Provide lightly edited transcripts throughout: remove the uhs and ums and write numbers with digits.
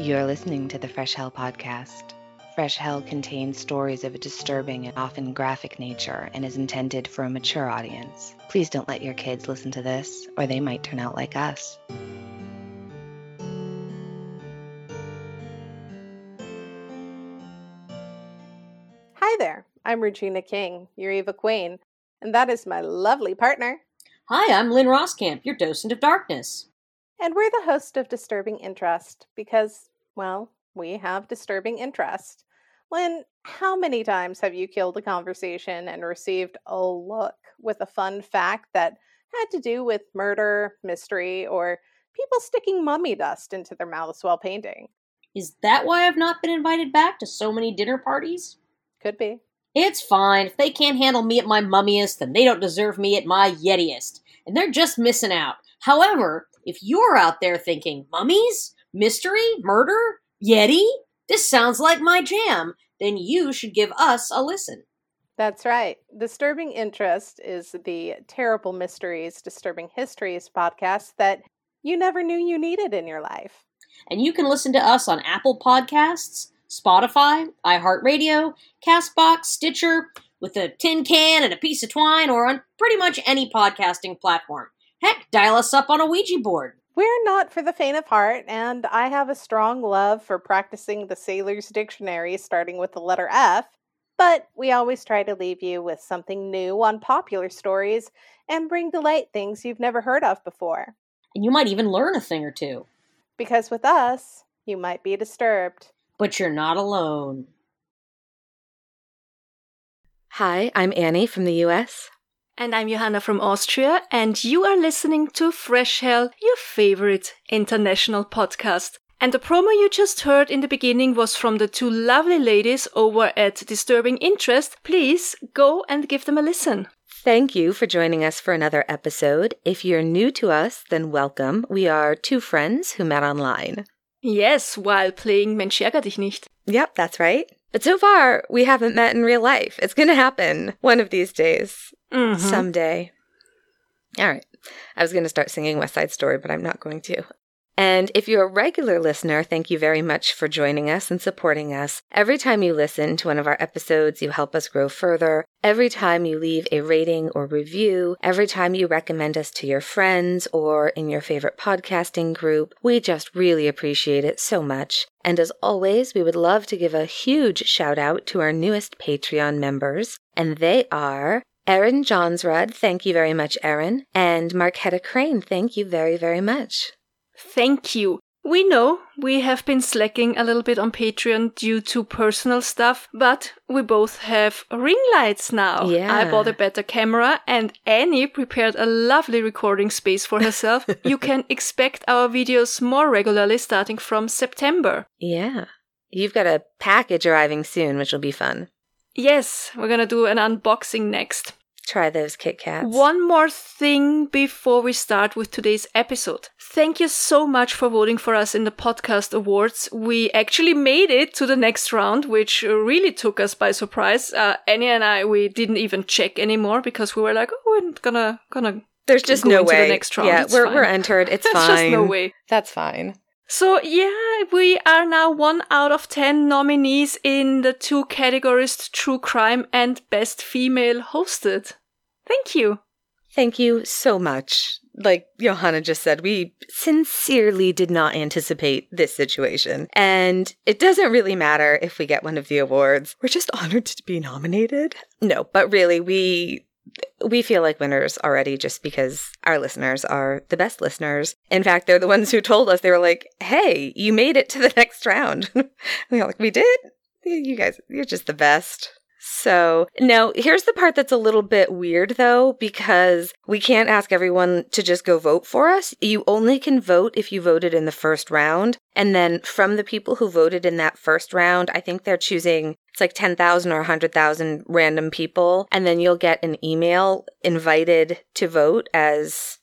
You're listening to the Fresh Hell podcast. Fresh Hell contains stories of a disturbing and often graphic nature and is intended for a mature audience. Please don't let your kids listen to this, or they might turn out like us. Hi there, I'm Regina King, your Eva Queen, and that is my lovely partner. Hi, I'm Lynn Roskamp, your docent of darkness. And we're the host of Disturbing Interest because, well, we have disturbing interest. Lynn, how many times have you killed a conversation and received a look with a fun fact that had to do with murder, mystery, or people sticking mummy dust into their mouths while painting? Is that why I've not been invited back to so many dinner parties? Could be. It's fine. If they can't handle me at my mummiest, then they don't deserve me at my yetiest. And they're just missing out. However, if you're out there thinking, mummies, mystery, murder, yeti, this sounds like my jam, then you should give us a listen. That's right. Disturbing Interest is the Terrible Mysteries, Disturbing Histories podcast that you never knew you needed in your life. And you can listen to us on Apple Podcasts, Spotify, iHeartRadio, CastBox, Stitcher, with a tin can and a piece of twine, or on pretty much any podcasting platform. Heck, dial us up on a Ouija board. We're not for the faint of heart, and I have a strong love for practicing the Sailor's Dictionary starting with the letter F, but we always try to leave you with something new on popular stories and bring to light things you've never heard of before. And you might even learn a thing or two. Because with us, you might be disturbed. But you're not alone. Hi, I'm Annie from the US. And I'm Johanna from Austria, and you are listening to Fresh Hell, your favorite international podcast. And the promo you just heard in the beginning was from the two lovely ladies over at Disturbing Interest. Please go and give them a listen. Thank you for joining us for another episode. If you're new to us, then welcome. We are two friends who met online. Yes, while playing Mensch ärgere dich nicht. Yep, that's right. But so far, we haven't met in real life. It's going to happen one of these days. Mm-hmm. Someday. All right. I was going to start singing West Side Story, but I'm not going to. And if you're a regular listener, thank you very much for joining us and supporting us. Every time you listen to one of our episodes, you help us grow further. Every time you leave a rating or review, every time you recommend us to your friends or in your favorite podcasting group, we just really appreciate it so much. And as always, we would love to give a huge shout out to our newest Patreon members, and they are Erin Johnsrud, thank you very much, Erin, and Marquetta Crane, thank you very, very much. Thank you. We know we have been slacking a little bit on Patreon due to personal stuff, but we both have ring lights now. Yeah. I bought a better camera and Annie prepared a lovely recording space for herself. You can expect our videos more regularly starting from September. Yeah. You've got a package arriving soon, which will be fun. Yes, we're going to do an unboxing next. Try those Kit Kats. One more thing before we start with today's episode. Thank you so much for voting for us in the podcast awards. We actually made it to the next round, which really took us by surprise. Annie and I, we didn't even check anymore because we were like, oh, we're gonna. There's just no way. The next round. Yeah, we're entered. It's fine. There's just no way. That's fine. So yeah, we are now 1 out of 10 nominees in the two categories, True Crime and Best Female Hosted. Thank you. Thank you so much. Like Johanna just said, we sincerely did not anticipate this situation. And it doesn't really matter if we get one of the awards. We're just honored to be nominated. No, but really, we feel like winners already just because our listeners are the best listeners. In fact, they're the ones who told us. They were like, hey, you made it to the next round. We were like, we did? You guys, you're just the best. So now here's the part that's a little bit weird, though, because we can't ask everyone to just go vote for us. You only can vote if you voted in the first round. And then from the people who voted in that first round, I think they're choosing, it's like 10,000 or 100,000 random people. And then you'll get an email invited to vote as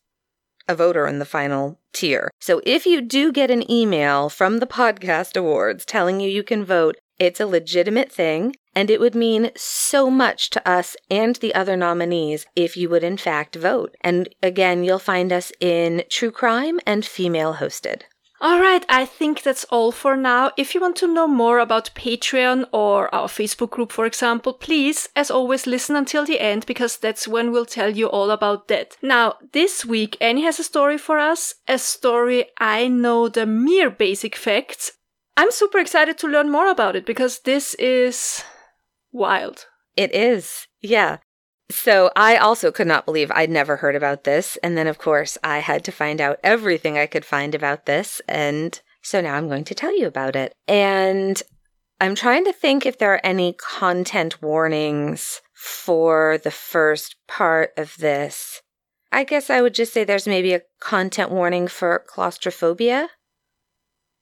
a voter in the final tier. So if you do get an email from the podcast awards telling you you can vote, it's a legitimate thing, and it would mean so much to us and the other nominees if you would in fact vote. And again, you'll find us in True Crime and Female Hosted. Alright, I think that's all for now. If you want to know more about Patreon or our Facebook group, for example, please, as always, listen until the end because that's when we'll tell you all about that. Now, this week, Annie has a story for us, a story I know the mere basic facts. I'm super excited to learn more about it because this is wild. It is, yeah. So I also could not believe I'd never heard about this. And then, of course, I had to find out everything I could find about this. And so now I'm going to tell you about it. And I'm trying to think if there are any content warnings for the first part of this. I guess I would just say there's maybe a content warning for claustrophobia,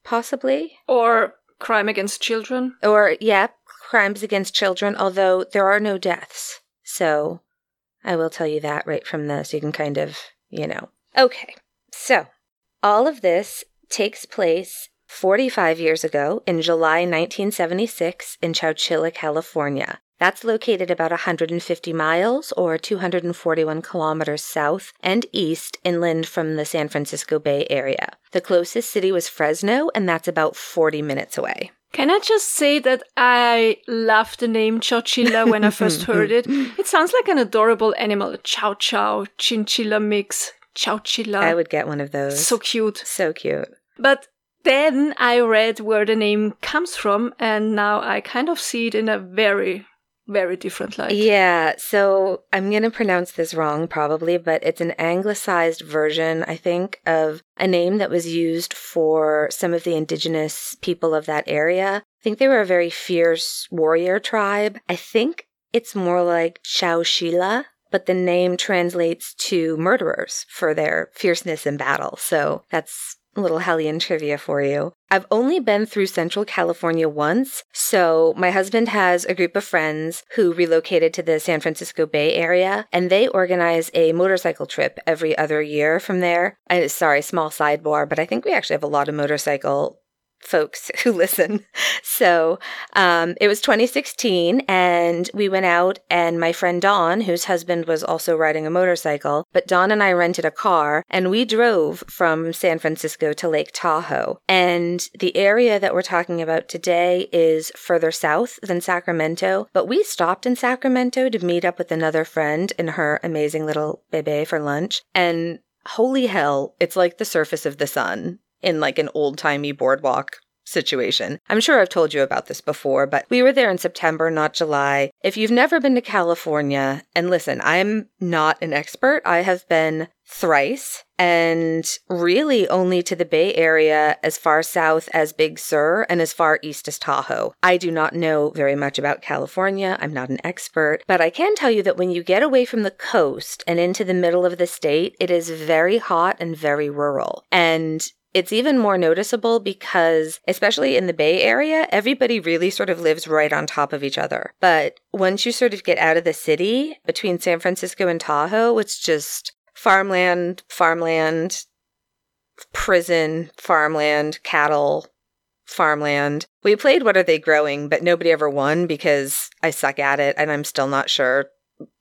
possibly. Or crime against children. Or, yeah, crimes against children, although there are no deaths. So I will tell you that right from this. You can kind of, you know. Okay, so all of this takes place 45 years ago in July 1976 in Chowchilla, California. That's located about 150 miles or 241 kilometers south and east inland from the San Francisco Bay Area. The closest city was Fresno, and that's about 40 minutes away. Can I just say that I love the name Chowchilla when I first heard it? It sounds like an adorable animal. Chow chow, chinchilla mix, Chowchilla. I would get one of those. So cute. So cute. But then I read where the name comes from, and now I kind of see it in a very, very different light. Yeah, so I'm going to pronounce this wrong probably, but it's an anglicized version, I think, of a name that was used for some of the indigenous people of that area. I think they were a very fierce warrior tribe. I think it's more like Chowchilla, but the name translates to murderers for their fierceness in battle. So that's a little Hellion trivia for you. I've only been through Central California once, so my husband has a group of friends who relocated to the San Francisco Bay Area, and they organize a motorcycle trip every other year from there. Sorry, small sidebar, but I think we actually have a lot of motorcycle folks who listen. So it was 2016, and we went out, and my friend Dawn, whose husband was also riding a motorcycle, but Dawn and I rented a car, and we drove from San Francisco to Lake Tahoe. And the area that we're talking about today is further south than Sacramento, but we stopped in Sacramento to meet up with another friend and her amazing little bebe for lunch. And holy hell, it's like the surface of the sun in like an old-timey boardwalk situation. I'm sure I've told you about this before, but we were there in September, not July. If you've never been to California, and listen, I'm not an expert. I have been thrice, and really only to the Bay Area, as far south as Big Sur, and as far east as Tahoe. I do not know very much about California. I'm not an expert, but I can tell you that when you get away from the coast and into the middle of the state, it is very hot and very rural. And it's even more noticeable because, especially in the Bay Area, everybody really sort of lives right on top of each other. But once you sort of get out of the city, between San Francisco and Tahoe, it's just farmland, farmland, prison, farmland, cattle, farmland. We played What Are They Growing, but nobody ever won because I suck at it and I'm still not sure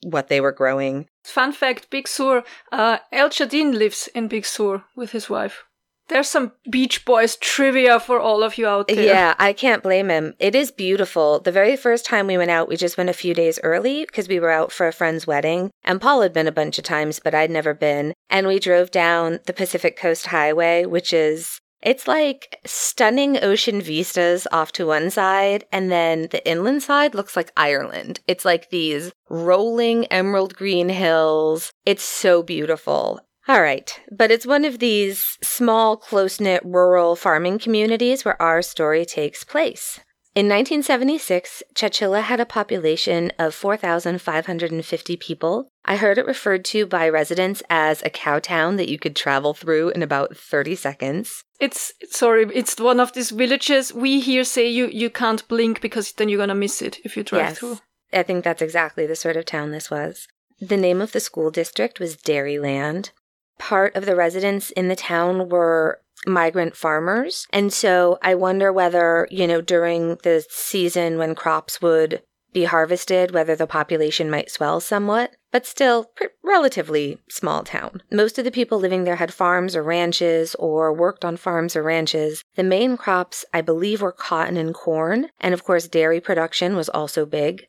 what they were growing. Fun fact, Big Sur, El Chadin lives in Big Sur with his wife. There's some Beach Boys trivia for all of you out there. Yeah, I can't blame him. It is beautiful. The very first time we went out, we just went a few days early because we were out for a friend's wedding. And Paul had been a bunch of times, but I'd never been. And we drove down the Pacific Coast Highway, which is, it's like stunning ocean vistas off to one side, and then the inland side looks like Ireland. It's like these rolling emerald green hills. It's so beautiful. All right, but it's one of these small, close-knit rural farming communities where our story takes place. In 1976, Chowchilla had a population of 4,550 people. I heard it referred to by residents as a cow town that you could travel through in about 30 seconds. It's one of these villages we here say you can't blink because then you're going to miss it if you drive through. I think that's exactly the sort of town this was. The name of the school district was Dairyland. Part of the residents in the town were migrant farmers. And so I wonder whether, during the season when crops would deharvested, whether the population might swell somewhat, but still relatively small town. Most of the people living there had farms or ranches or worked on farms or ranches. The main crops, I believe, were cotton and corn, and of course dairy production was also big.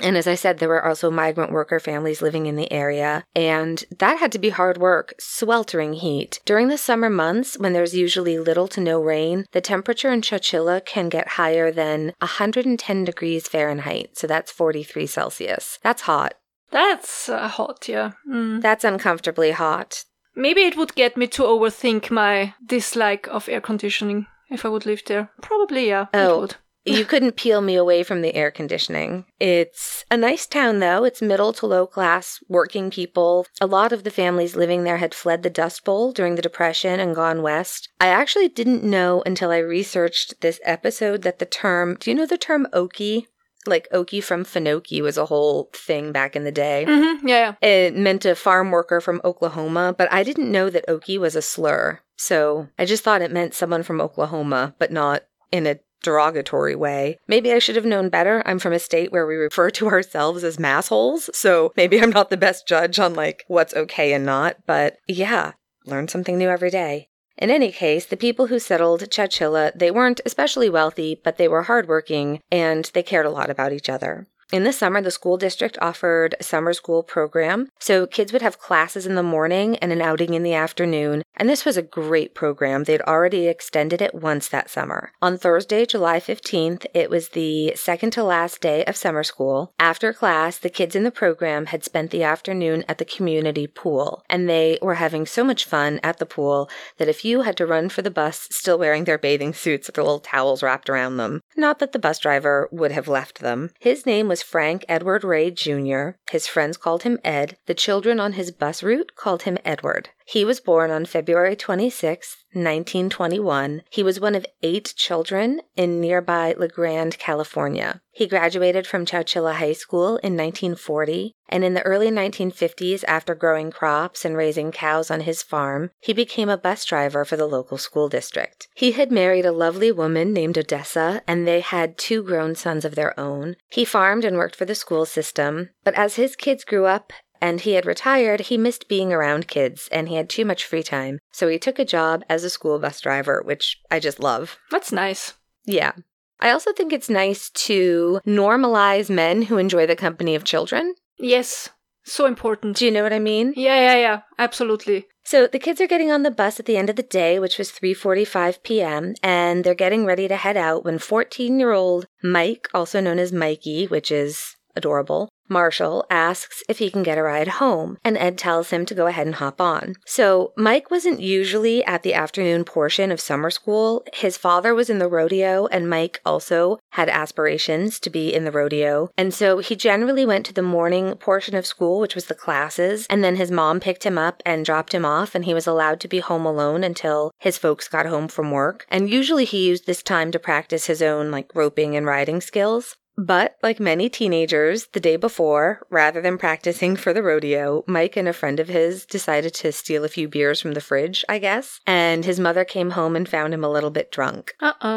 And as I said, there were also migrant worker families living in the area, and that had to be hard work, sweltering heat. During the summer months, when there's usually little to no rain, the temperature in Chowchilla can get higher than 110 degrees Fahrenheit, so that's 43 Celsius. That's hot. That's hot, yeah. Mm. That's uncomfortably hot. Maybe it would get me to overthink my dislike of air conditioning if I would live there. Probably, yeah, it would. You couldn't peel me away from the air conditioning. It's a nice town, though. It's middle to low class, working people. A lot of the families living there had fled the Dust Bowl during the Depression and gone west. I actually didn't know until I researched this episode that the term, do you know the term okie? Like okie from Finocchi was a whole thing back in the day. Mm-hmm, yeah. It meant a farm worker from Oklahoma, but I didn't know that okie was a slur. So I just thought it meant someone from Oklahoma, but not in a derogatory way. Maybe I should have known better. I'm from a state where we refer to ourselves as massholes, so maybe I'm not the best judge on like what's okay and not, but yeah, learn something new every day. In any case, the people who settled Chowchilla, they weren't especially wealthy, but they were hardworking and they cared a lot about each other. In the summer, the school district offered a summer school program, so kids would have classes in the morning and an outing in the afternoon, and this was a great program. They'd already extended it once that summer. On Thursday, July 15th, it was the second to last day of summer school. After class, the kids in the program had spent the afternoon at the community pool, and they were having so much fun at the pool that if you had to run for the bus still wearing their bathing suits with their little towels wrapped around them, not that the bus driver would have left them. His name was Frank Edward Ray Jr. His friends called him Ed. The children on his bus route called him Edward. He was born on February 26, 1921. He was one of 8 children in nearby La Grande, California. He graduated from Chowchilla High School in 1940, and in the early 1950s, after growing crops and raising cows on his farm, he became a bus driver for the local school district. He had married a lovely woman named Odessa, and they had 2 grown sons of their own. He farmed and worked for the school system, but as his kids grew up, and he had retired, he missed being around kids, and he had too much free time. So he took a job as a school bus driver, which I just love. That's nice. Yeah. I also think it's nice to normalize men who enjoy the company of children. Yes. So important. Do you know what I mean? Yeah. Absolutely. So the kids are getting on the bus at the end of the day, which was 3:45 p.m., and they're getting ready to head out when 14-year-old Mike, also known as Mikey, which is adorable, Marshall, asks if he can get a ride home, and Ed tells him to go ahead and hop on. So Mike wasn't usually at the afternoon portion of summer school. His father was in the rodeo, and Mike also had aspirations to be in the rodeo. And so he generally went to the morning portion of school, which was the classes, and then his mom picked him up and dropped him off, and he was allowed to be home alone until his folks got home from work. And usually he used this time to practice his own, like, roping and riding skills. But, like many teenagers, the day before, rather than practicing for the rodeo, Mike and a friend of his decided to steal a few beers from the fridge, I guess, and his mother came home and found him a little bit drunk.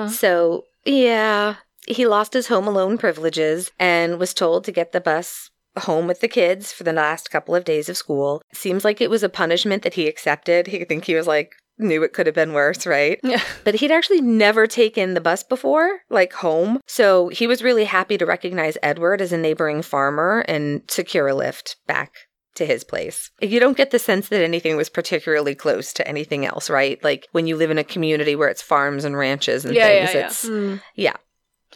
So, yeah, he lost his home alone privileges and was told to get the bus home with the kids for the last couple of days of school. Seems like it was a punishment that he accepted. I think he was like, knew it could have been worse, right? Yeah. But he'd actually never taken the bus before, like home. So he was really happy to recognize Edward as a neighboring farmer and secure a lift back to his place. You don't get the sense that anything was particularly close to anything else, right? Like when you live in a community where it's farms and ranches and things, it's... Yeah.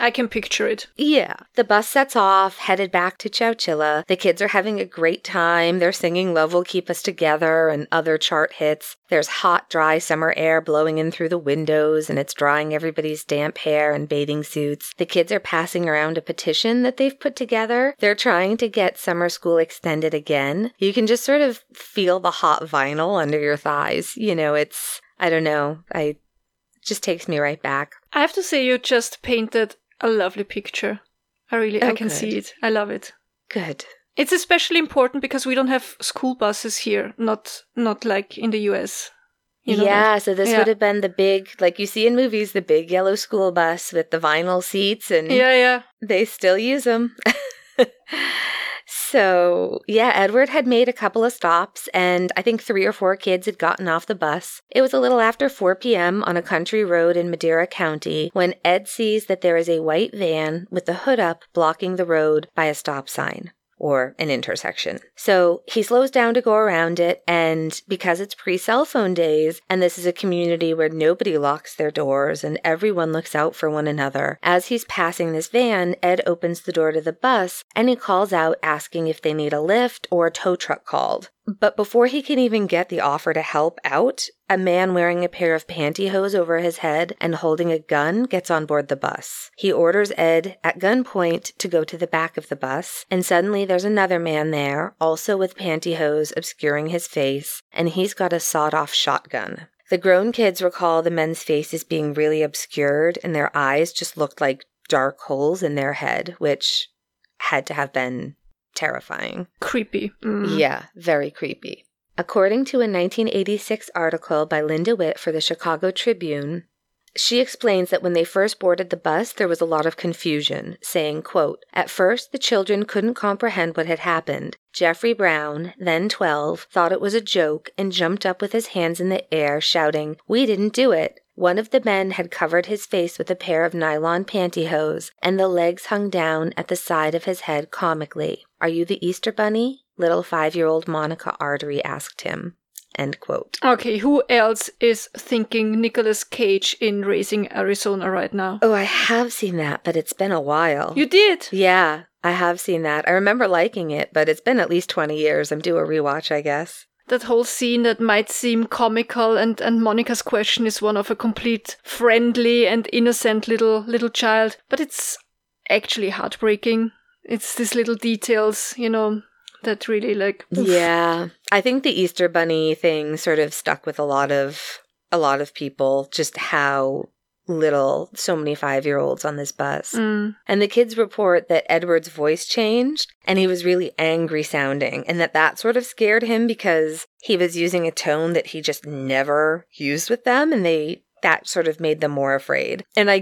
I can picture it. Yeah. The bus sets off, headed back to Chowchilla. The kids are having a great time. They're singing Love Will Keep Us Together and other chart hits. There's hot, dry summer air blowing in through the windows, and it's drying everybody's damp hair and bathing suits. The kids are passing around a petition that they've put together. They're trying to get summer school extended again. You can just sort of feel the hot vinyl under your thighs. You know, it's, I don't know, it just takes me right back. I have to say you just painted a lovely picture. I can see it. I love it. Good. It's especially important because we don't have school buses here, not like in the US. You know, yeah, so this would have been the big, like you see in movies, the big yellow school bus with the vinyl seats, and they still use them. So, yeah, Edward had made a couple of stops, and I think 3 or 4 kids had gotten off the bus. It was a little after 4 p.m. on a country road in Madera County when Ed sees that there is a white van with the hood up blocking the road by a stop sign or an intersection. So he slows down to go around it, and because it's pre-cell phone days, and this is a community where nobody locks their doors and everyone looks out for one another, as he's passing this van, Ed opens the door to the bus, and he calls out asking if they need a lift or a tow truck called. But before he can even get the offer to help out, a man wearing a pair of pantyhose over his head and holding a gun gets on board the bus. He orders Ed at gunpoint to go to the back of the bus, and suddenly there's another man there, also with pantyhose obscuring his face, and he's got a sawed-off shotgun. The grown kids recall the men's faces being really obscured, and their eyes just looked like dark holes in their head, which had to have been terrifying. Creepy. Mm. Yeah, very creepy. According to a 1986 article by Lynn DeWitt for the Chicago Tribune, she explains that when they first boarded the bus, there was a lot of confusion, saying, quote, "At first, the children couldn't comprehend what had happened. Jeffrey Brown, then 12, thought it was a joke and jumped up with his hands in the air, shouting, 'We didn't do it.' One of the men had covered his face with a pair of nylon pantyhose, and the legs hung down at the side of his head comically. 'Are you the Easter Bunny?' little 5-year-old Monica Artery asked him." End quote. Okay, who else is thinking Nicolas Cage in Raising Arizona right now? Oh, I have seen that, but it's been a while. You did? Yeah, I have seen that. I remember liking it, but it's been at least 20 years. I'm due a rewatch, I guess. That whole scene that might seem comical, and Monica's question is one of a complete friendly and innocent little child. But it's actually heartbreaking. It's these little details, you know, that really like... Oof. Yeah. I think the Easter Bunny thing sort of stuck with a lot of people, just how little so many 5-year-olds on this bus. Mm. And the kids report that Edward's voice changed and he was really angry sounding, and that sort of scared him because he was using a tone that he just never used with them, and that sort of made them more afraid. And I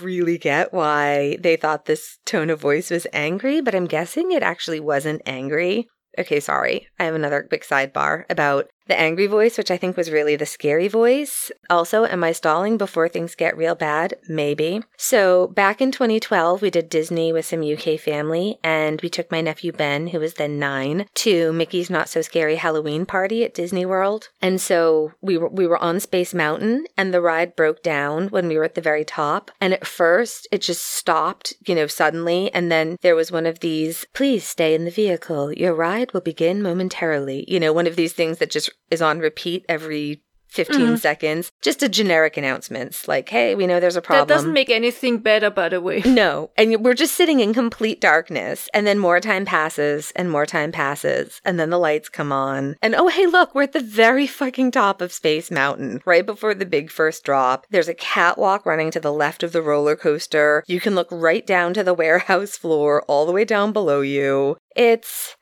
really get why they thought this tone of voice was angry, but I'm guessing it actually wasn't angry. Okay, sorry. I have another quick sidebar about the angry voice, which I think was really the scary voice. Also, am I stalling before things get real bad? Maybe. So back in 2012, we did Disney with some UK family, and we took my nephew Ben, who was then 9, to Mickey's Not So Scary Halloween party at Disney World. And so we were on Space Mountain, and the ride broke down when we were at the very top. And at first, it just stopped, you know, suddenly. And then there was one of these, "Please stay in the vehicle. Your ride will begin momentarily." You know, one of these things that just is on repeat every 15 seconds. Just a generic announcements like, "Hey, we know there's a problem." That doesn't make anything better, by the way. No. And we're just sitting in complete darkness. And then more time passes and more time passes. And then the lights come on. And oh, hey, look, we're at the very fucking top of Space Mountain, right before the big first drop. There's a catwalk running to the left of the roller coaster. You can look right down to the warehouse floor, all the way down below you. It's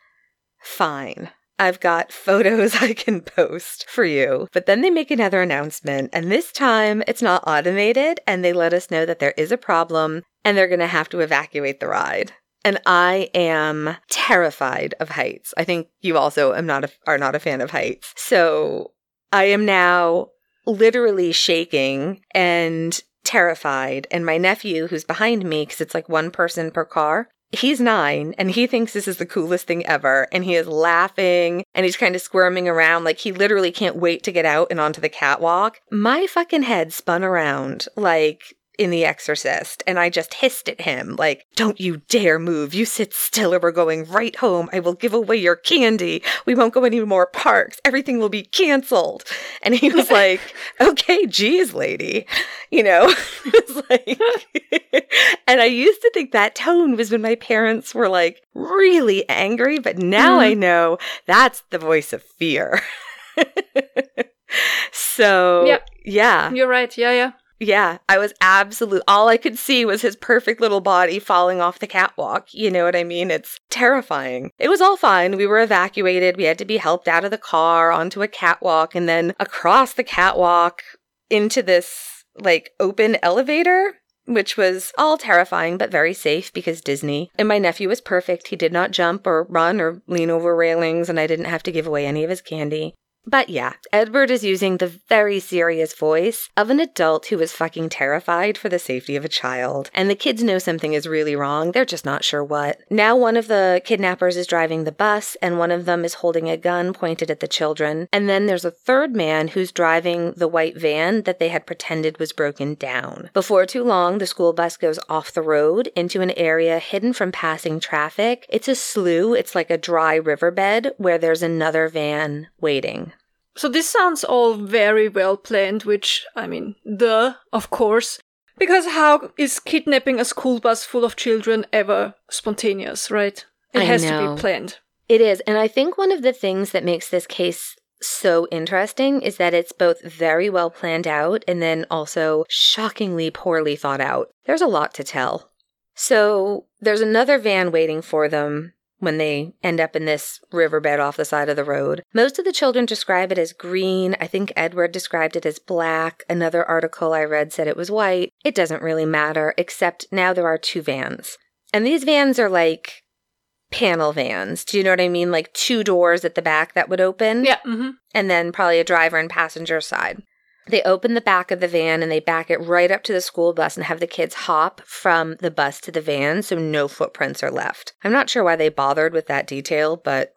fine. I've got photos I can post for you. But then they make another announcement, and this time it's not automated, and they let us know that there is a problem, and they're going to have to evacuate the ride. And I am terrified of heights. I think you also are not a fan of heights. So I am now literally shaking and terrified. And my nephew, who's behind me, because it's like one person per car, he's 9, and he thinks this is the coolest thing ever, and he is laughing, and he's kind of squirming around like he literally can't wait to get out and onto the catwalk. My fucking head spun around like in The Exorcist, and I just hissed at him like, "Don't you dare move. You sit still or we're going right home. I will give away your candy. We won't go any more parks. Everything will be canceled." And he was like, "Okay, geez, lady." You know, it's like, and I used to think that tone was when my parents were like really angry, but now I know that's the voice of fear. So, yeah. You're right. Yeah. Yeah, I was absolute. All I could see was his perfect little body falling off the catwalk. You know what I mean? It's terrifying. It was all fine. We were evacuated. We had to be helped out of the car onto a catwalk and then across the catwalk into this like open elevator, which was all terrifying but very safe because Disney. And my nephew was perfect. He did not jump or run or lean over railings, and I didn't have to give away any of his candy. But yeah, Edward is using the very serious voice of an adult who is fucking terrified for the safety of a child. And the kids know something is really wrong. They're just not sure what. Now one of the kidnappers is driving the bus, and one of them is holding a gun pointed at the children. And then there's a third man who's driving the white van that they had pretended was broken down. Before too long, the school bus goes off the road into an area hidden from passing traffic. It's a slough. It's like a dry riverbed where there's another van waiting. So this sounds all very well planned, which, I mean, of course. Because how is kidnapping a school bus full of children ever spontaneous, right? It has to be planned. It is. And I think one of the things that makes this case so interesting is that it's both very well planned out and then also shockingly poorly thought out. There's a lot to tell. So there's another van waiting for them when they end up in this riverbed off the side of the road. Most of the children describe it as green. I think Edward described it as black. Another article I read said it was white. It doesn't really matter, except now there are two vans. And these vans are like panel vans. Do you know what I mean? Like two doors at the back that would open. Yeah. Mm-hmm. And then probably a driver and passenger side. They open the back of the van and they back it right up to the school bus and have the kids hop from the bus to the van so no footprints are left. I'm not sure why they bothered with that detail, but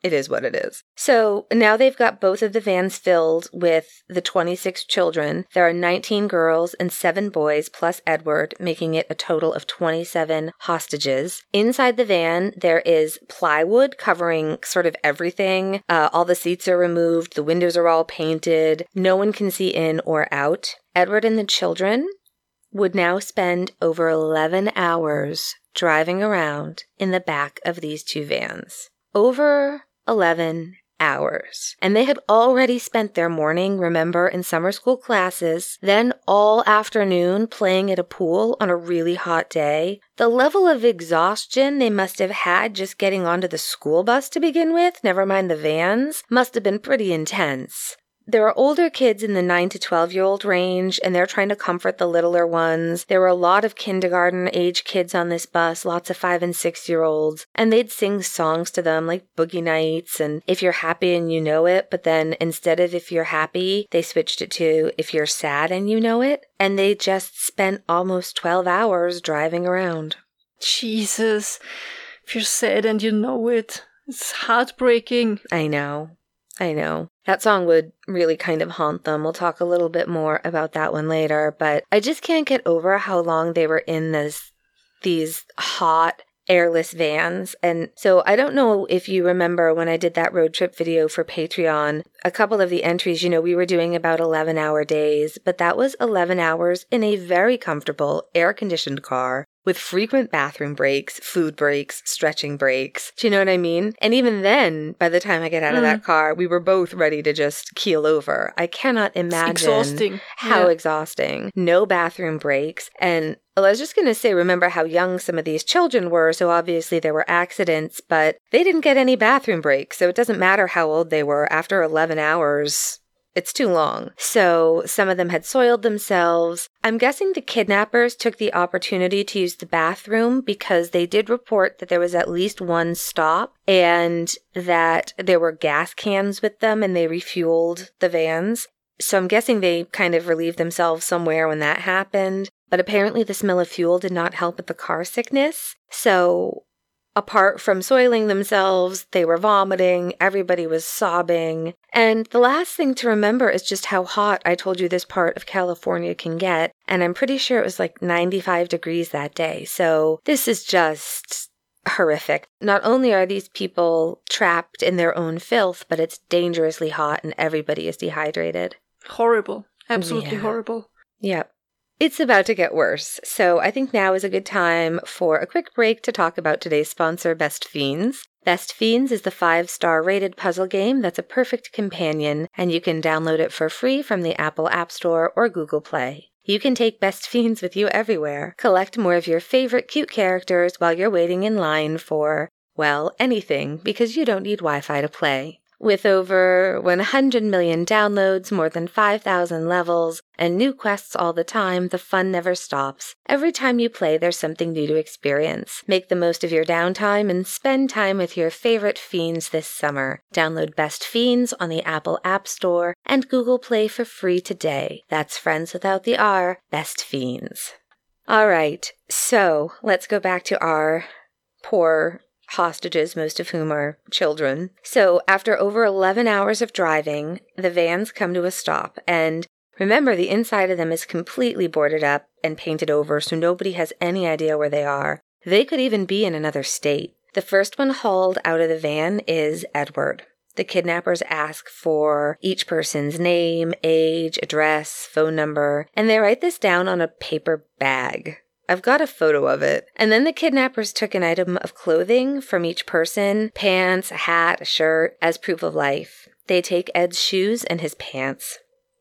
it is what it is. So now they've got both of the vans filled with the 26 children. There are 19 girls and 7 boys plus Edward, making it a total of 27 hostages. Inside the van, there is plywood covering sort of everything. All the seats are removed. The windows are all painted. No one can see in or out. Edward and the children would now spend over 11 hours driving around in the back of these two vans. Over 11 hours. And they had already spent their morning, remember, in summer school classes, then all afternoon playing at a pool on a really hot day. The level of exhaustion they must have had just getting onto the school bus to begin with, never mind the vans, must have been pretty intense. There are older kids in the 9 to 12-year-old range, and they're trying to comfort the littler ones. There were a lot of kindergarten-age kids on this bus, lots of 5- and 6-year-olds, and they'd sing songs to them like Boogie Nights and If You're Happy and You Know It, but then instead of If You're Happy, they switched it to If You're Sad and You Know It, and they just spent almost 12 hours driving around. Jesus, if you're sad and you know it, it's heartbreaking. I know. That song would really kind of haunt them. We'll talk a little bit more about that one later, but I just can't get over how long they were in these hot, airless vans. And so I don't know if you remember when I did that road trip video for Patreon, a couple of the entries, you know, we were doing about 11-hour days, but that was 11 hours in a very comfortable, air-conditioned car with frequent bathroom breaks, food breaks, stretching breaks. Do you know what I mean? And even then, by the time I get out of that car, we were both ready to just keel over. I cannot imagine how exhausting. No bathroom breaks. And well, I was just going to say, remember how young some of these children were, so obviously there were accidents, but they didn't get any bathroom breaks, so it doesn't matter how old they were. After 11 hours... it's too long. So some of them had soiled themselves. I'm guessing the kidnappers took the opportunity to use the bathroom because they did report that there was at least one stop and that there were gas cans with them and they refueled the vans. So I'm guessing they kind of relieved themselves somewhere when that happened. But apparently the smell of fuel did not help with the car sickness. So apart from soiling themselves, they were vomiting, everybody was sobbing. And the last thing to remember is just how hot I told you this part of California can get. And I'm pretty sure it was like 95 degrees that day. So this is just horrific. Not only are these people trapped in their own filth, but it's dangerously hot and everybody is dehydrated. Horrible. Absolutely horrible. Yep. It's about to get worse, so I think now is a good time for a quick break to talk about today's sponsor, Best Fiends. Best Fiends is the 5-star rated puzzle game that's a perfect companion, and you can download it for free from the Apple App Store or Google Play. You can take Best Fiends with you everywhere. Collect more of your favorite cute characters while you're waiting in line for, well, anything, because you don't need Wi-Fi to play. With over 100 million downloads, more than 5,000 levels, and new quests all the time, the fun never stops. Every time you play, there's something new to experience. Make the most of your downtime and spend time with your favorite fiends this summer. Download Best Fiends on the Apple App Store and Google Play for free today. That's Friends Without the R, Best Fiends. All right, so let's go back to our poor hostages, most of whom are children. So after over 11 hours of driving, the vans come to a stop. And remember, the inside of them is completely boarded up and painted over, so nobody has any idea where they are. They could even be in another state. The first one hauled out of the van is Edward. The kidnappers ask for each person's name, age, address, phone number, and they write this down on a paper bag. I've got a photo of it. And then the kidnappers took an item of clothing from each person, pants, a hat, a shirt, as proof of life. They take Ed's shoes and his pants.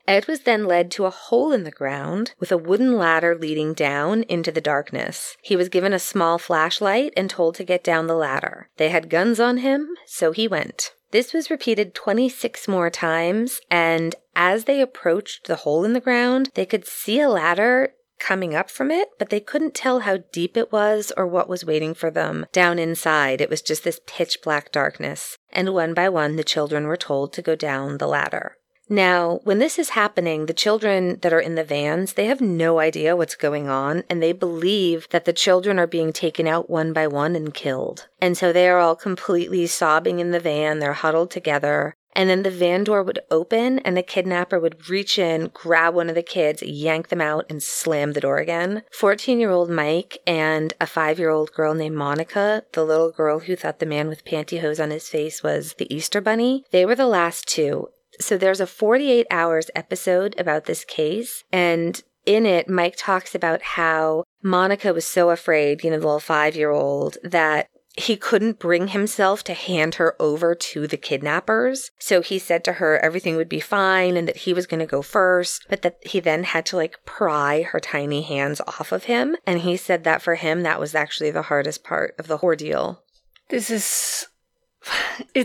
Ed was then led to a hole in the ground with a wooden ladder leading down into the darkness. He was given a small flashlight and told to get down the ladder. They had guns on him, so he went. This was repeated 26 more times, and as they approached the hole in the ground, they could see a ladder coming up from it, but they couldn't tell how deep it was or what was waiting for them. Down inside, it was just this pitch black darkness, and one by one, the children were told to go down the ladder. Now, when this is happening, the children that are in the vans, they have no idea what's going on, and they believe that the children are being taken out one by one and killed. And so they are all completely sobbing in the van, they're huddled together. And then the van door would open and the kidnapper would reach in, grab one of the kids, yank them out, and slam the door again. 14-year-old Mike and a 5-year-old girl named Monica, the little girl who thought the man with pantyhose on his face was the Easter Bunny, they were the last two. So there's a 48 Hours episode about this case, and in it, Mike talks about how Monica was so afraid, the little 5-year-old, that he couldn't bring himself to hand her over to the kidnappers. So he said to her everything would be fine and that he was going to go first, but that he then had to pry her tiny hands off of him. And he said that for him, that was actually the hardest part of the ordeal. It's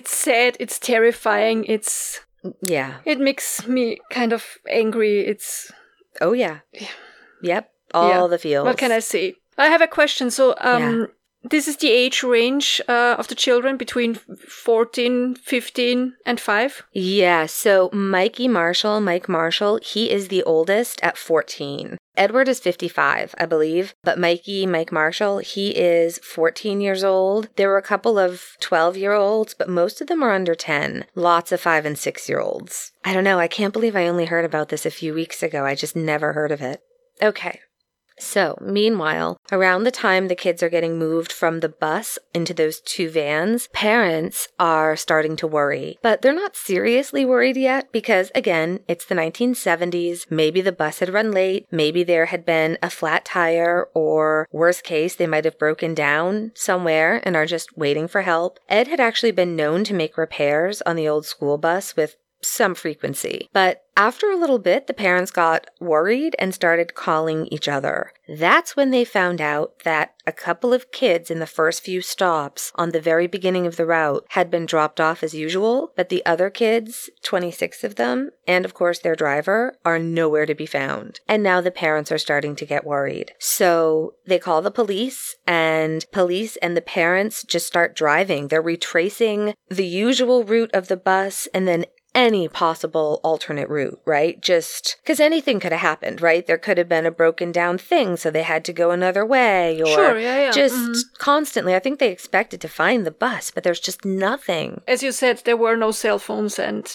sad. It's terrifying. It makes me kind of angry. Oh, yeah. Yep. All the feels. What can I say? I have a question. So, This is the age range of the children between 14, 15, and 5? Yeah, so Mike Marshall, he is the oldest at 14. Edward is 55, I believe, but Mike Marshall, he is 14 years old. There were a couple of 12-year-olds, but most of them are under 10. Lots of 5- and 6-year-olds. I don't know, I can't believe I only heard about this a few weeks ago. I just never heard of it. Okay. So, meanwhile, around the time the kids are getting moved from the bus into those two vans, parents are starting to worry. But they're not seriously worried yet because, again, it's the 1970s. Maybe the bus had run late. Maybe there had been a flat tire, or worst case, they might have broken down somewhere and are just waiting for help. Ed had actually been known to make repairs on the old school bus with some frequency. But after a little bit, the parents got worried and started calling each other. That's when they found out that a couple of kids in the first few stops on the very beginning of the route had been dropped off as usual, but the other kids, 26 of them, and of course their driver, are nowhere to be found. And now the parents are starting to get worried. So they call the police and the parents just start driving. They're retracing the usual route of the bus and then any possible alternate route, right? Just because anything could have happened, right? There could have been a broken down thing, so they had to go another way, or constantly. I think they expected to find the bus, but there's just nothing. As you said, there were no cell phones, and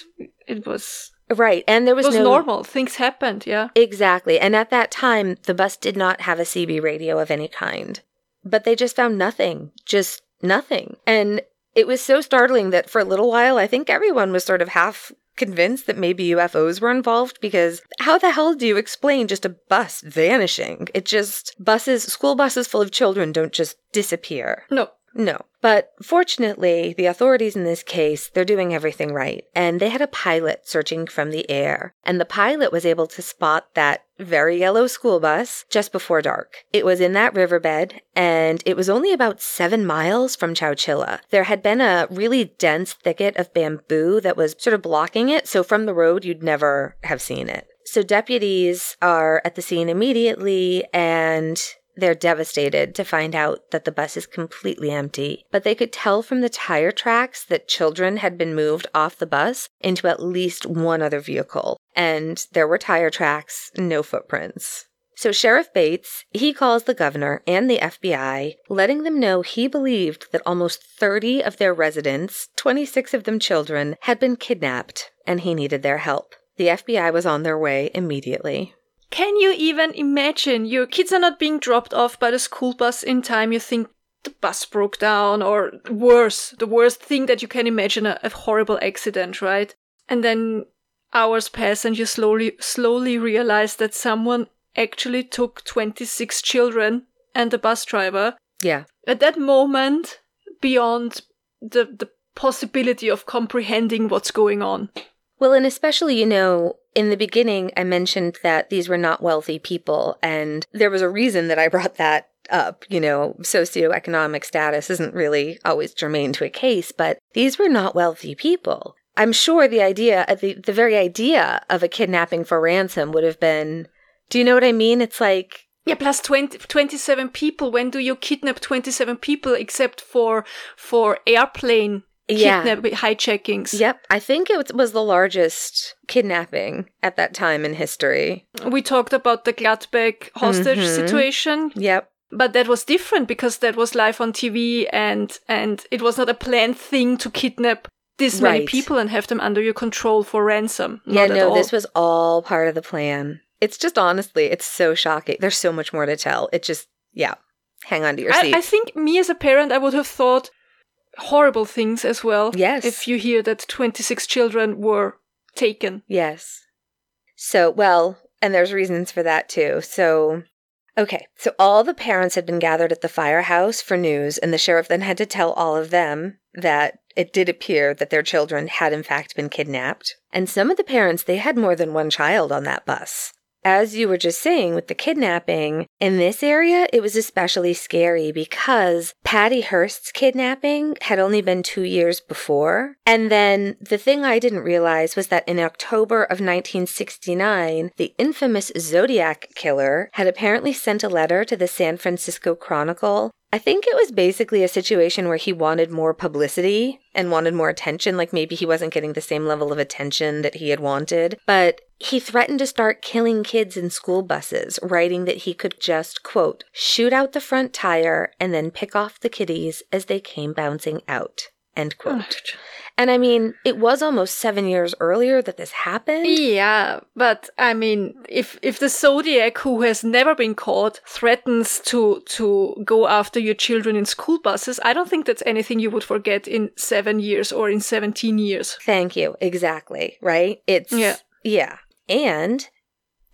it was... Right, and there was no... It was normal. Things happened, yeah. Exactly, and at that time, the bus did not have a CB radio of any kind. But they just found nothing. Just nothing. And it was so startling that for a little while, I think everyone was sort of half convinced that maybe UFOs were involved, because how the hell do you explain just a bus vanishing? School buses full of children don't just disappear. No. No. But fortunately, the authorities in this case, they're doing everything right. And they had a pilot searching from the air. And the pilot was able to spot that very yellow school bus just before dark. It was in that riverbed, and it was only about 7 miles from Chowchilla. There had been a really dense thicket of bamboo that was sort of blocking it, so from the road you'd never have seen it. So deputies are at the scene immediately, and they're devastated to find out that the bus is completely empty, but they could tell from the tire tracks that children had been moved off the bus into at least one other vehicle, and there were tire tracks, no footprints. So Sheriff Bates, he calls the governor and the FBI, letting them know he believed that almost 30 of their residents, 26 of them children, had been kidnapped, and he needed their help. The FBI was on their way immediately. Can you even imagine? Your kids are not being dropped off by the school bus in time. You think the bus broke down, or worse, the worst thing that you can imagine, a horrible accident, right? And then hours pass and you slowly realize that someone actually took 26 children and the bus driver. Yeah. At that moment, beyond the possibility of comprehending what's going on. Well, and especially, in the beginning, I mentioned that these were not wealthy people, and there was a reason that I brought that up. Socioeconomic status isn't really always germane to a case, but these were not wealthy people. I'm sure the very idea of a kidnapping for ransom would have been, do you know what I mean? It's like... Yeah, plus 27 people. When do you kidnap 27 people except for airplane kidnapping, hijackings? Yep. I think it was the largest kidnapping at that time in history. We talked about the Gladbeck hostage situation. Yep. But that was different because that was live on TV and it was not a planned thing to kidnap this many people and have them under your control for ransom. This was all part of the plan. It's just, honestly, it's so shocking. There's so much more to tell. It just, hang on to your seat. I think me as a parent, I would have thought horrible things as well. Yes. If you hear that 26 children were taken. Yes. So, and there's reasons for that too. So all the parents had been gathered at the firehouse for news, and the sheriff then had to tell all of them that it did appear that their children had in fact been kidnapped. And some of the parents, they had more than one child on that bus. As you were just saying with the kidnapping, in this area, it was especially scary because Patty Hearst's kidnapping had only been 2 years before. And then the thing I didn't realize was that in October of 1969, the infamous Zodiac killer had apparently sent a letter to the San Francisco Chronicle. I think it was basically a situation where he wanted more publicity and wanted more attention, like maybe he wasn't getting the same level of attention that he had wanted, but he threatened to start killing kids in school buses, writing that he could just, quote, shoot out the front tire and then pick off the kiddies as they came bouncing out, end quote. And I mean, it was almost 7 years earlier that this happened. Yeah, but I mean, if the Zodiac, who has never been caught, threatens to go after your children in school buses, I don't think that's anything you would forget in 7 years or in 17 years. Thank you. Exactly. Right? It's... Yeah. And...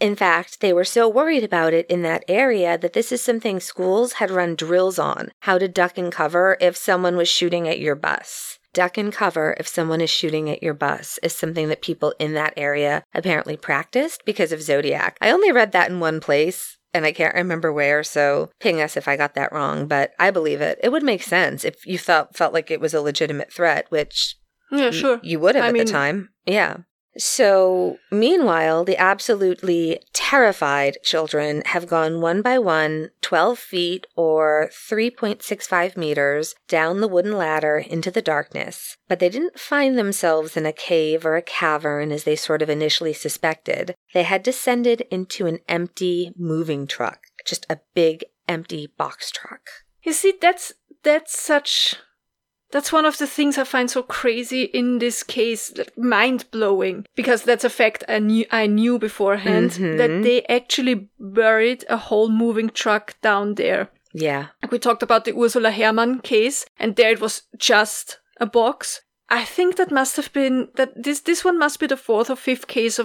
in fact, they were so worried about it in that area that this is something schools had run drills on, how to duck and cover if someone was shooting at your bus. Duck and cover if someone is shooting at your bus is something that people in that area apparently practiced because of Zodiac. I only read that in one place, and I can't remember where, so ping us if I got that wrong, but I believe it. It would make sense if you felt like it was a legitimate threat, which you would have the time. Yeah. So, meanwhile, the absolutely terrified children have gone one by one, 12 feet or 3.65 meters down the wooden ladder into the darkness. But they didn't find themselves in a cave or a cavern as they sort of initially suspected. They had descended into an empty moving truck, just a big empty box truck. You see, that's one of the things I find so crazy in this case, mind-blowing, because that's a fact I knew beforehand, that they actually buried a whole moving truck down there. Yeah. We talked about the Ursula Herrmann case, and there it was just a box. I think that must have been, this one must be the fourth or fifth case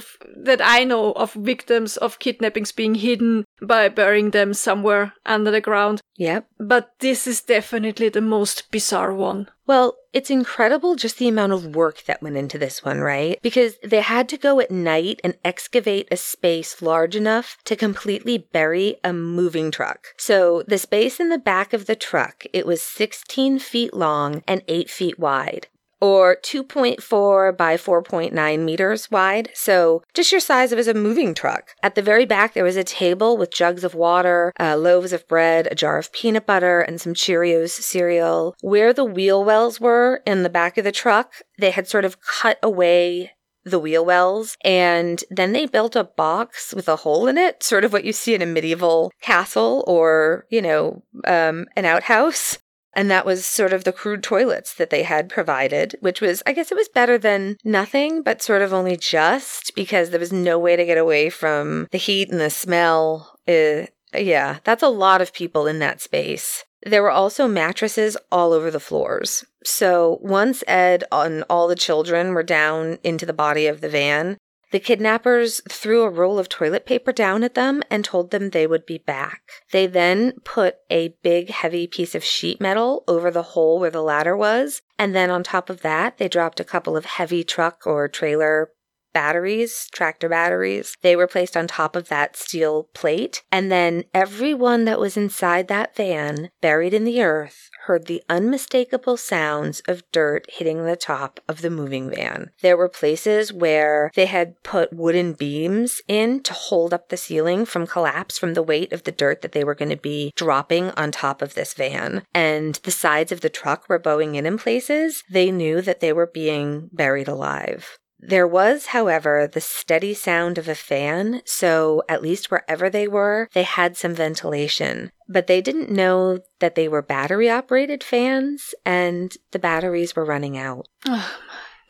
that I know of victims of kidnappings being hidden by burying them somewhere under the ground. Yeah. But this is definitely the most bizarre one. Well, it's incredible just the amount of work that went into this one, right? Because they had to go at night and excavate a space large enough to completely bury a moving truck. So the space in the back of the truck, it was 16 feet long and 8 feet wide. Or 2.4 by 4.9 meters wide, so just your size of as a moving truck. At the very back, there was a table with jugs of water, loaves of bread, a jar of peanut butter, and some Cheerios cereal. Where the wheel wells were in the back of the truck, they had sort of cut away the wheel wells, and then they built a box with a hole in it, sort of what you see in a medieval castle or, you know, an outhouse. And that was sort of the crude toilets that they had provided, which was, I guess it was better than nothing, but sort of only just, because there was no way to get away from the heat and the smell. Yeah, that's a lot of people in that space. There were also mattresses all over the floors. So once Ed and all the children were down into the body of the van, the kidnappers threw a roll of toilet paper down at them and told them they would be back. They then put a big, heavy piece of sheet metal over the hole where the ladder was, and then on top of that, they dropped a couple of heavy truck or trailer batteries, tractor batteries. They were placed on top of that steel plate, and then everyone that was inside that van, buried in the earth, heard the unmistakable sounds of dirt hitting the top of the moving van. There were places where they had put wooden beams in to hold up the ceiling from collapse from the weight of the dirt that they were going to be dropping on top of this van. And the sides of the truck were bowing in places. They knew that they were being buried alive. There was, however, the steady sound of a fan, so at least wherever they were, they had some ventilation. But they didn't know that they were battery-operated fans, and the batteries were running out.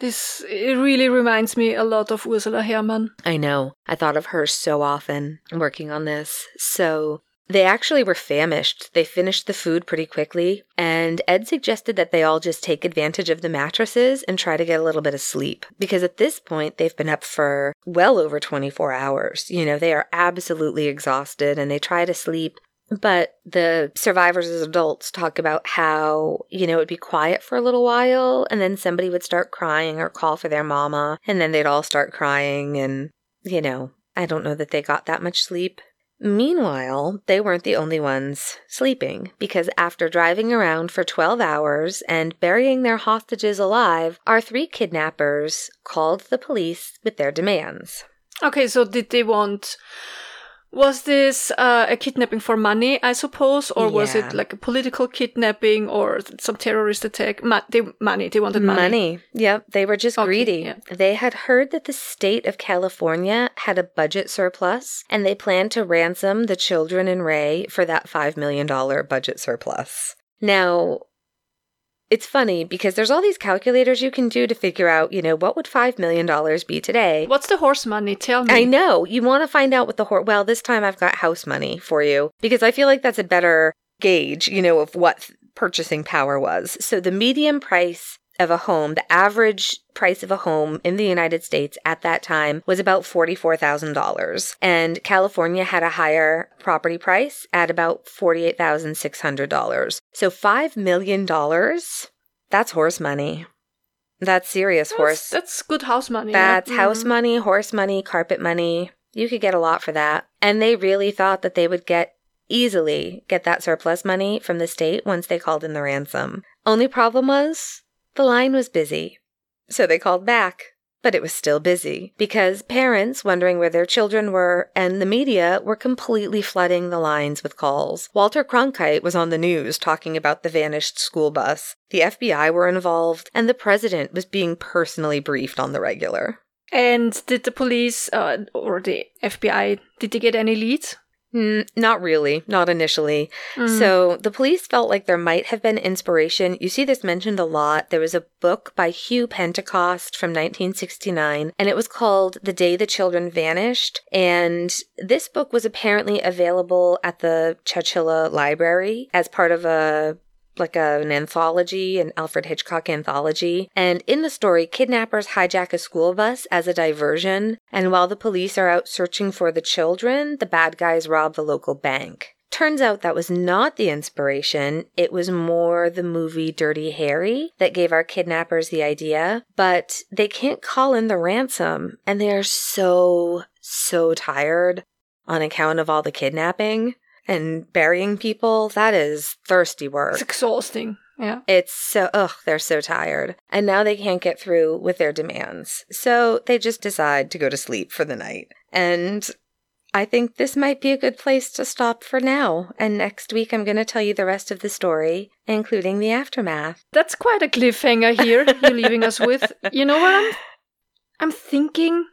It really reminds me a lot of Ursula Herrmann. I know. I thought of her so often working on this. So they actually were famished. They finished the food pretty quickly, and Ed suggested that they all just take advantage of the mattresses and try to get a little bit of sleep, because at this point, they've been up for well over 24 hours. You know, they are absolutely exhausted, and they try to sleep. But the survivors as adults talk about how, you know, it'd be quiet for a little while, and then somebody would start crying or call for their mama, and then they'd all start crying, and, you know, I don't know that they got that much sleep. Meanwhile, they weren't the only ones sleeping, because after driving around for 12 hours and burying their hostages alive, our three kidnappers called the police with their demands. Okay, so did they want... Was this a kidnapping for money, I suppose, or was it like a political kidnapping or some terrorist attack? They wanted money. Money, yep. They were just greedy. Yeah. They had heard that the state of California had a budget surplus, and they planned to ransom the children and Ray for that $5 million budget surplus. Now, it's funny because there's all these calculators you can do to figure out, you know, what would $5 million be today? What's the horse money? Tell me. I know. You want to find out what the horse... Well, this time I've got house money for you because I feel like that's a better gauge, you know, of what purchasing power was. So the median price of a home, the average price of a home in the United States at that time was about $44,000. And California had a higher property price at about $48,600. So $5 million, that's horse money. That's serious horse. That's good house money. That's house money, horse money, carpet money. You could get a lot for that. And they really thought that they would easily get that surplus money from the state once they called in the ransom. Only problem was, the line was busy, so they called back, but it was still busy because parents wondering where their children were and the media were completely flooding the lines with calls. Walter Cronkite was on the news talking about the vanished school bus, the FBI were involved, and the president was being personally briefed on the regular. And did the police or the FBI, did they get any leads? Not really. Not initially. So the police felt like there might have been inspiration. You see this mentioned a lot. There was a book by Hugh Pentecost from 1969, and it was called The Day the Children Vanished. And this book was apparently available at the Chowchilla Library as part of an anthology, an Alfred Hitchcock anthology. And in the story, kidnappers hijack a school bus as a diversion, and while the police are out searching for the children, the bad guys rob the local bank. Turns out that was not the inspiration. It was more the movie Dirty Harry that gave our kidnappers the idea, but they can't call in the ransom, and they are so tired on account of all the kidnapping and burying people. That is thirsty work. It's exhausting. Yeah. It's so, they're so tired. And now they can't get through with their demands. So they just decide to go to sleep for the night. And I think this might be a good place to stop for now. And next week, I'm going to tell you the rest of the story, including the aftermath. That's quite a cliffhanger here you're leaving us with. You know what I'm thinking?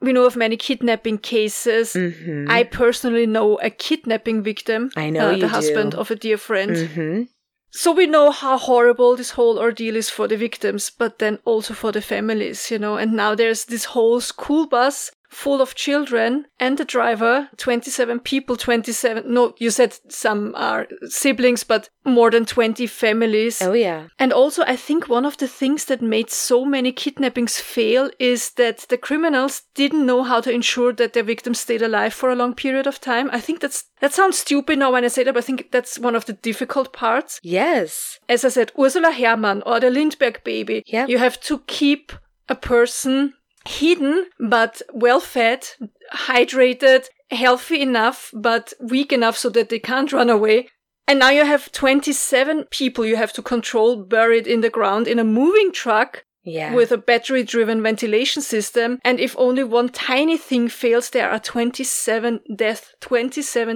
We know of many kidnapping cases. Mm-hmm. I personally know a kidnapping victim. I know you do. The husband of a dear friend. Mm-hmm. So we know how horrible this whole ordeal is for the victims, but then also for the families, you know. And now there's this whole school bus full of children and the driver, 27 people, 27... No, you said some are siblings, but more than 20 families. Oh, yeah. And also, I think one of the things that made so many kidnappings fail is that the criminals didn't know how to ensure that their victims stayed alive for a long period of time. I think that sounds stupid now when I say that, but I think that's one of the difficult parts. Yes. As I said, Ursula Herrmann or the Lindbergh baby. Yeah. You have to keep a person hidden, but well-fed, hydrated, healthy enough, but weak enough so that they can't run away. And now you have 27 people you have to control buried in the ground in a moving truck with a battery-driven ventilation system. And if only one tiny thing fails, there are 27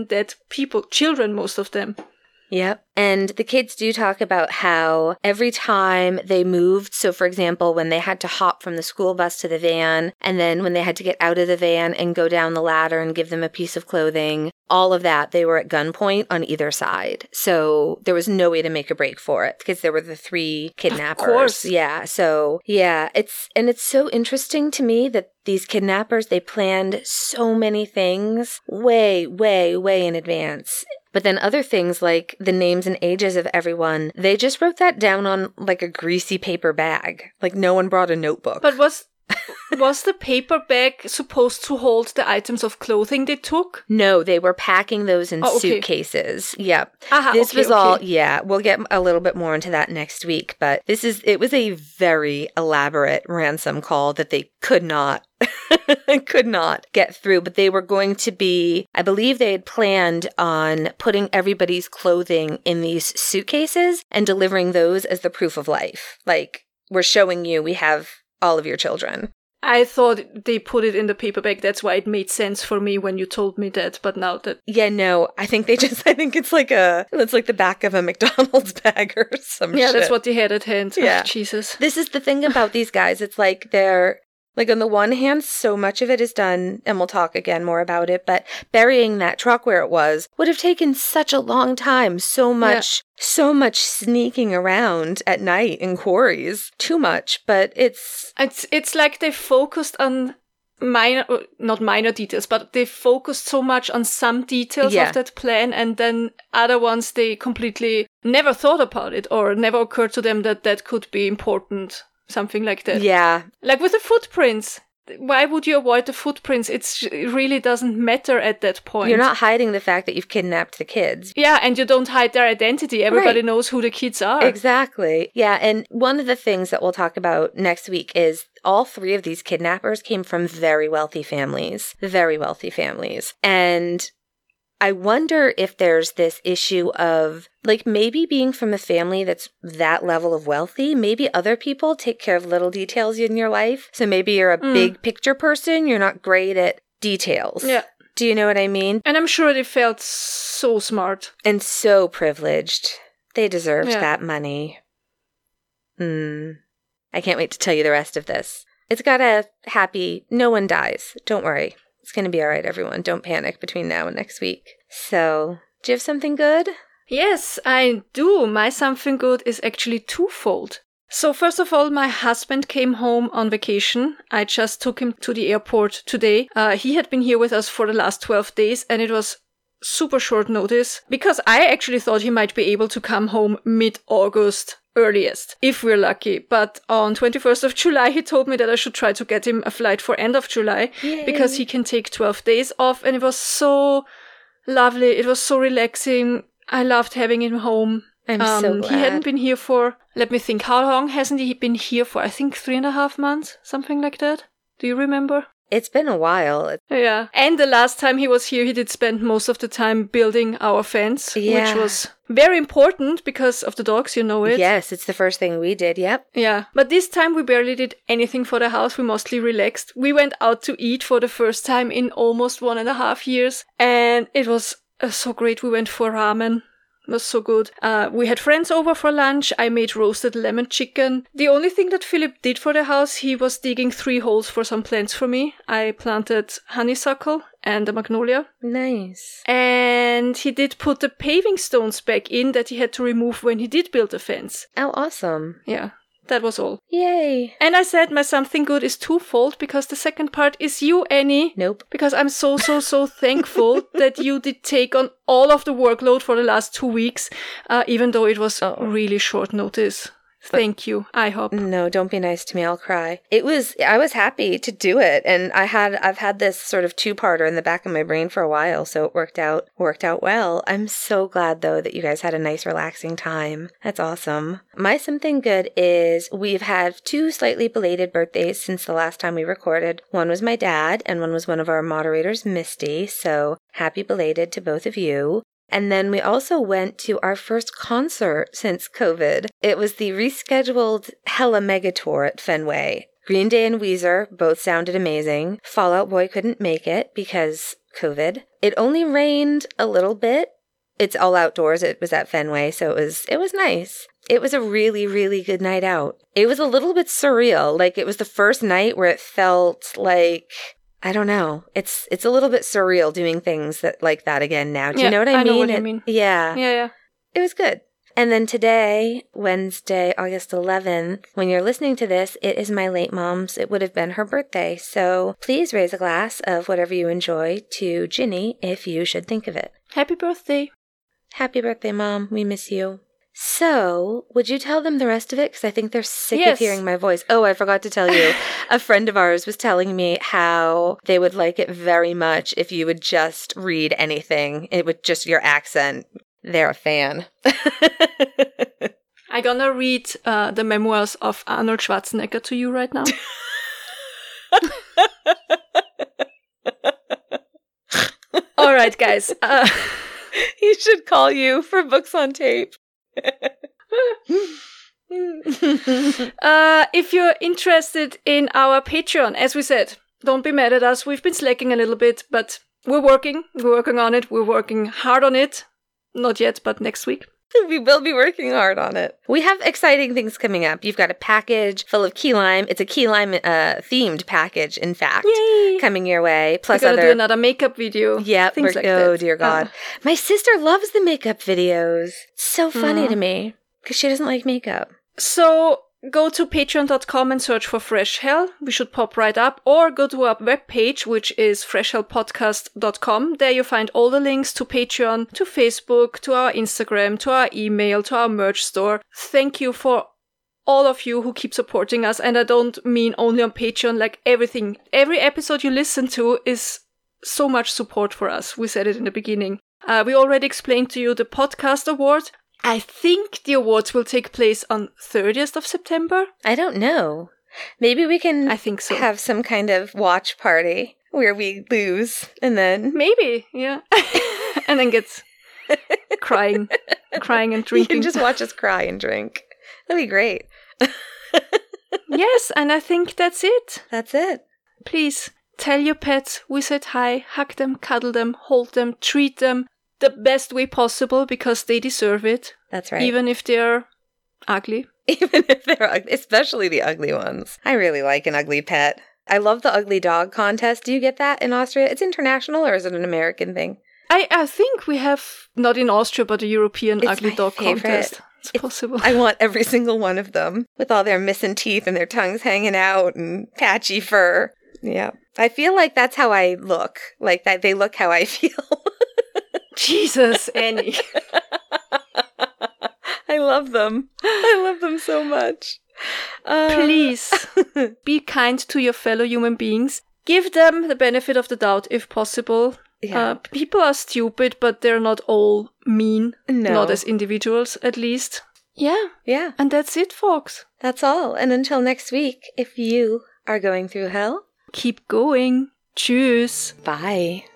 dead people, children, most of them. Yep. And the kids do talk about how every time they moved, so for example, when they had to hop from the school bus to the van, and then when they had to get out of the van and go down the ladder and give them a piece of clothing, all of that, they were at gunpoint on either side. So there was no way to make a break for it because there were the three kidnappers. Of course. Yeah. So, yeah, it's so interesting to me that these kidnappers, they planned so many things way, way, way in advance. But then other things like the names and ages of everyone, they just wrote that down on like a greasy paper bag. Like no one brought a notebook. But was the paper bag supposed to hold the items of clothing they took? No, they were packing those in suitcases. Yep. Aha, this was all, we'll get a little bit more into that next week. But it was a very elaborate ransom call that they could not get through. But they were going to be, I believe they had planned on putting everybody's clothing in these suitcases and delivering those as the proof of life. Like, we're showing you we have all of your children. I thought they put it in the paper bag. That's why it made sense for me when you told me that. But now that... Yeah, no. I think it's like the back of a McDonald's bag or some shit. Yeah, that's what they had at hand. Yeah. Oh, Jesus. This is the thing about these guys. It's like they're... Like, on the one hand, so much of it is done, and we'll talk again more about it, but burying that truck where it was would have taken such a long time. So much sneaking around at night in quarries. Too much, but It's like they focused on not minor details, but they focused so much on some details of that plan, and then other ones they completely never thought about it, or never occurred to them that could be important. Something like that. Yeah. Like with the footprints. Why would you avoid the footprints? It really doesn't matter at that point. You're not hiding the fact that you've kidnapped the kids. Yeah, and you don't hide their identity. Everybody knows who the kids are. Exactly. Yeah, and one of the things that we'll talk about next week is all three of these kidnappers came from very wealthy families. Very wealthy families. And I wonder if there's this issue of, like, maybe being from a family that's that level of wealthy, maybe other people take care of little details in your life. So maybe you're a big picture person. You're not great at details. Yeah. Do you know what I mean? And I'm sure they felt so smart. And so privileged. They deserved that money. I can't wait to tell you the rest of this. It's got a happy, no one dies. Don't worry. It's going to be all right, everyone. Don't panic between now and next week. So, do you have something good? Yes, I do. My something good is actually twofold. So, first of all, my husband came home on vacation. I just took him to the airport today. He had been here with us for the last 12 days, and it was super short notice because I actually thought he might be able to come home mid-August. Earliest, if we're lucky. But on 21st of July, he told me that I should try to get him a flight for end of July because he can take 12 days off. And it was so lovely. It was so relaxing. I loved having him home. I'm so glad. He hadn't been here for, let me think, how long hasn't he been here for? I think 3.5 months, something like that. Do you remember? It's been a while. Yeah. And the last time he was here, he did spend most of the time building our fence, which was very important because of the dogs, you know it. Yes, it's the first thing we did, yep. Yeah. But this time we barely did anything for the house. We mostly relaxed. We went out to eat for the first time in almost 1.5 years. And it was so great. We went for ramen. It was so good. We had friends over for lunch. I made roasted lemon chicken. The only thing that Philip did for the house, he was digging 3 holes for some plants for me. I planted honeysuckle and a magnolia. Nice. And he did put the paving stones back in that he had to remove when he did build the fence. Oh, awesome. Yeah. That was all. Yay. And I said my something good is twofold because the second part is you, Annie. Nope. Because I'm so thankful that you did take on all of the workload for the last 2 weeks, even though it was really short notice. Thank you, I hope. No, don't be nice to me. I'll cry. I was happy to do it. And I've had this sort of two-parter in the back of my brain for a while. So it worked out well. I'm so glad, though, that you guys had a nice, relaxing time. That's awesome. My something good is we've had 2 slightly belated birthdays since the last time we recorded. One was my dad and one was one of our moderators, Misty. So happy belated to both of you. And then we also went to our first concert since COVID. It was the rescheduled Hella Mega Tour at Fenway. Green Day and Weezer both sounded amazing. Fall Out Boy couldn't make it because COVID. It only rained a little bit. It's all outdoors. It was at Fenway, so it was nice. It was a really, really good night out. It was a little bit surreal. Like, it was the first night where it felt like... I don't know. It's a little bit surreal doing things like that again now. Do you know what I mean? I know what you mean. Yeah. Yeah. It was good. And then today, Wednesday, August 11th, when you're listening to this, it is my late mom's. It would have been her birthday. So please raise a glass of whatever you enjoy to Ginny if you should think of it. Happy birthday. Happy birthday, Mom. We miss you. So, would you tell them the rest of it? Because I think they're sick of hearing my voice. Oh, I forgot to tell you. A friend of ours was telling me how they would like it very much if you would just read anything. It would just your accent. They're a fan. I'm going to read the memoirs of Arnold Schwarzenegger to you right now. All right, guys. He should call you for books on tape. If you're interested in our Patreon, as we said, don't be mad at us. We've been slacking a little bit, but we're working on it. We're working hard on it. Not yet, but next week. We will be working hard on it. We have exciting things coming up. You've got a package full of key lime. It's a key lime themed package, in fact. Yay. Coming your way. Plus we're going to do another makeup video. Yeah. Things like that. Oh, dear God. My sister loves the makeup videos. It's so funny to me because she doesn't like makeup. So... go to patreon.com and search for Fresh Hell. We should pop right up, or go to our webpage, which is freshhellpodcast.com. There you find all the links to Patreon, to Facebook, to our Instagram, to our email, to our merch store. Thank you for all of you who keep supporting us. And I don't mean only on Patreon, like everything. Every episode you listen to is so much support for us. We said it in the beginning. We already explained to you the podcast award. I think the awards will take place on 30th of September. I don't know. Maybe we can have some kind of watch party where we lose and then... maybe, yeah. And then gets crying and drinking. You can just watch us cry and drink. That'd be great. Yes, and I think that's it. That's it. Please tell your pets we said hi, hug them, cuddle them, hold them, treat them. The best way possible because they deserve it. That's right. Even if they're ugly. Even if they're ugly, especially the ugly ones. I really like an ugly pet. I love the ugly dog contest. Do you get that in Austria? It's international, or is it an American thing? I think we have, not in Austria, but a European ugly dog contest. It's possible. I want every single one of them with all their missing teeth and their tongues hanging out and patchy fur. Yeah. I feel like that's how I look. Like that they look how I feel. Jesus, Annie. I love them. I love them so much. Please be kind to your fellow human beings. Give them the benefit of the doubt if possible. People are stupid, but they're not all mean. No. Not as individuals, at least. Yeah. Yeah. And that's it, folks. That's all. And until next week, if you are going through hell, keep going. Tschüss. Bye.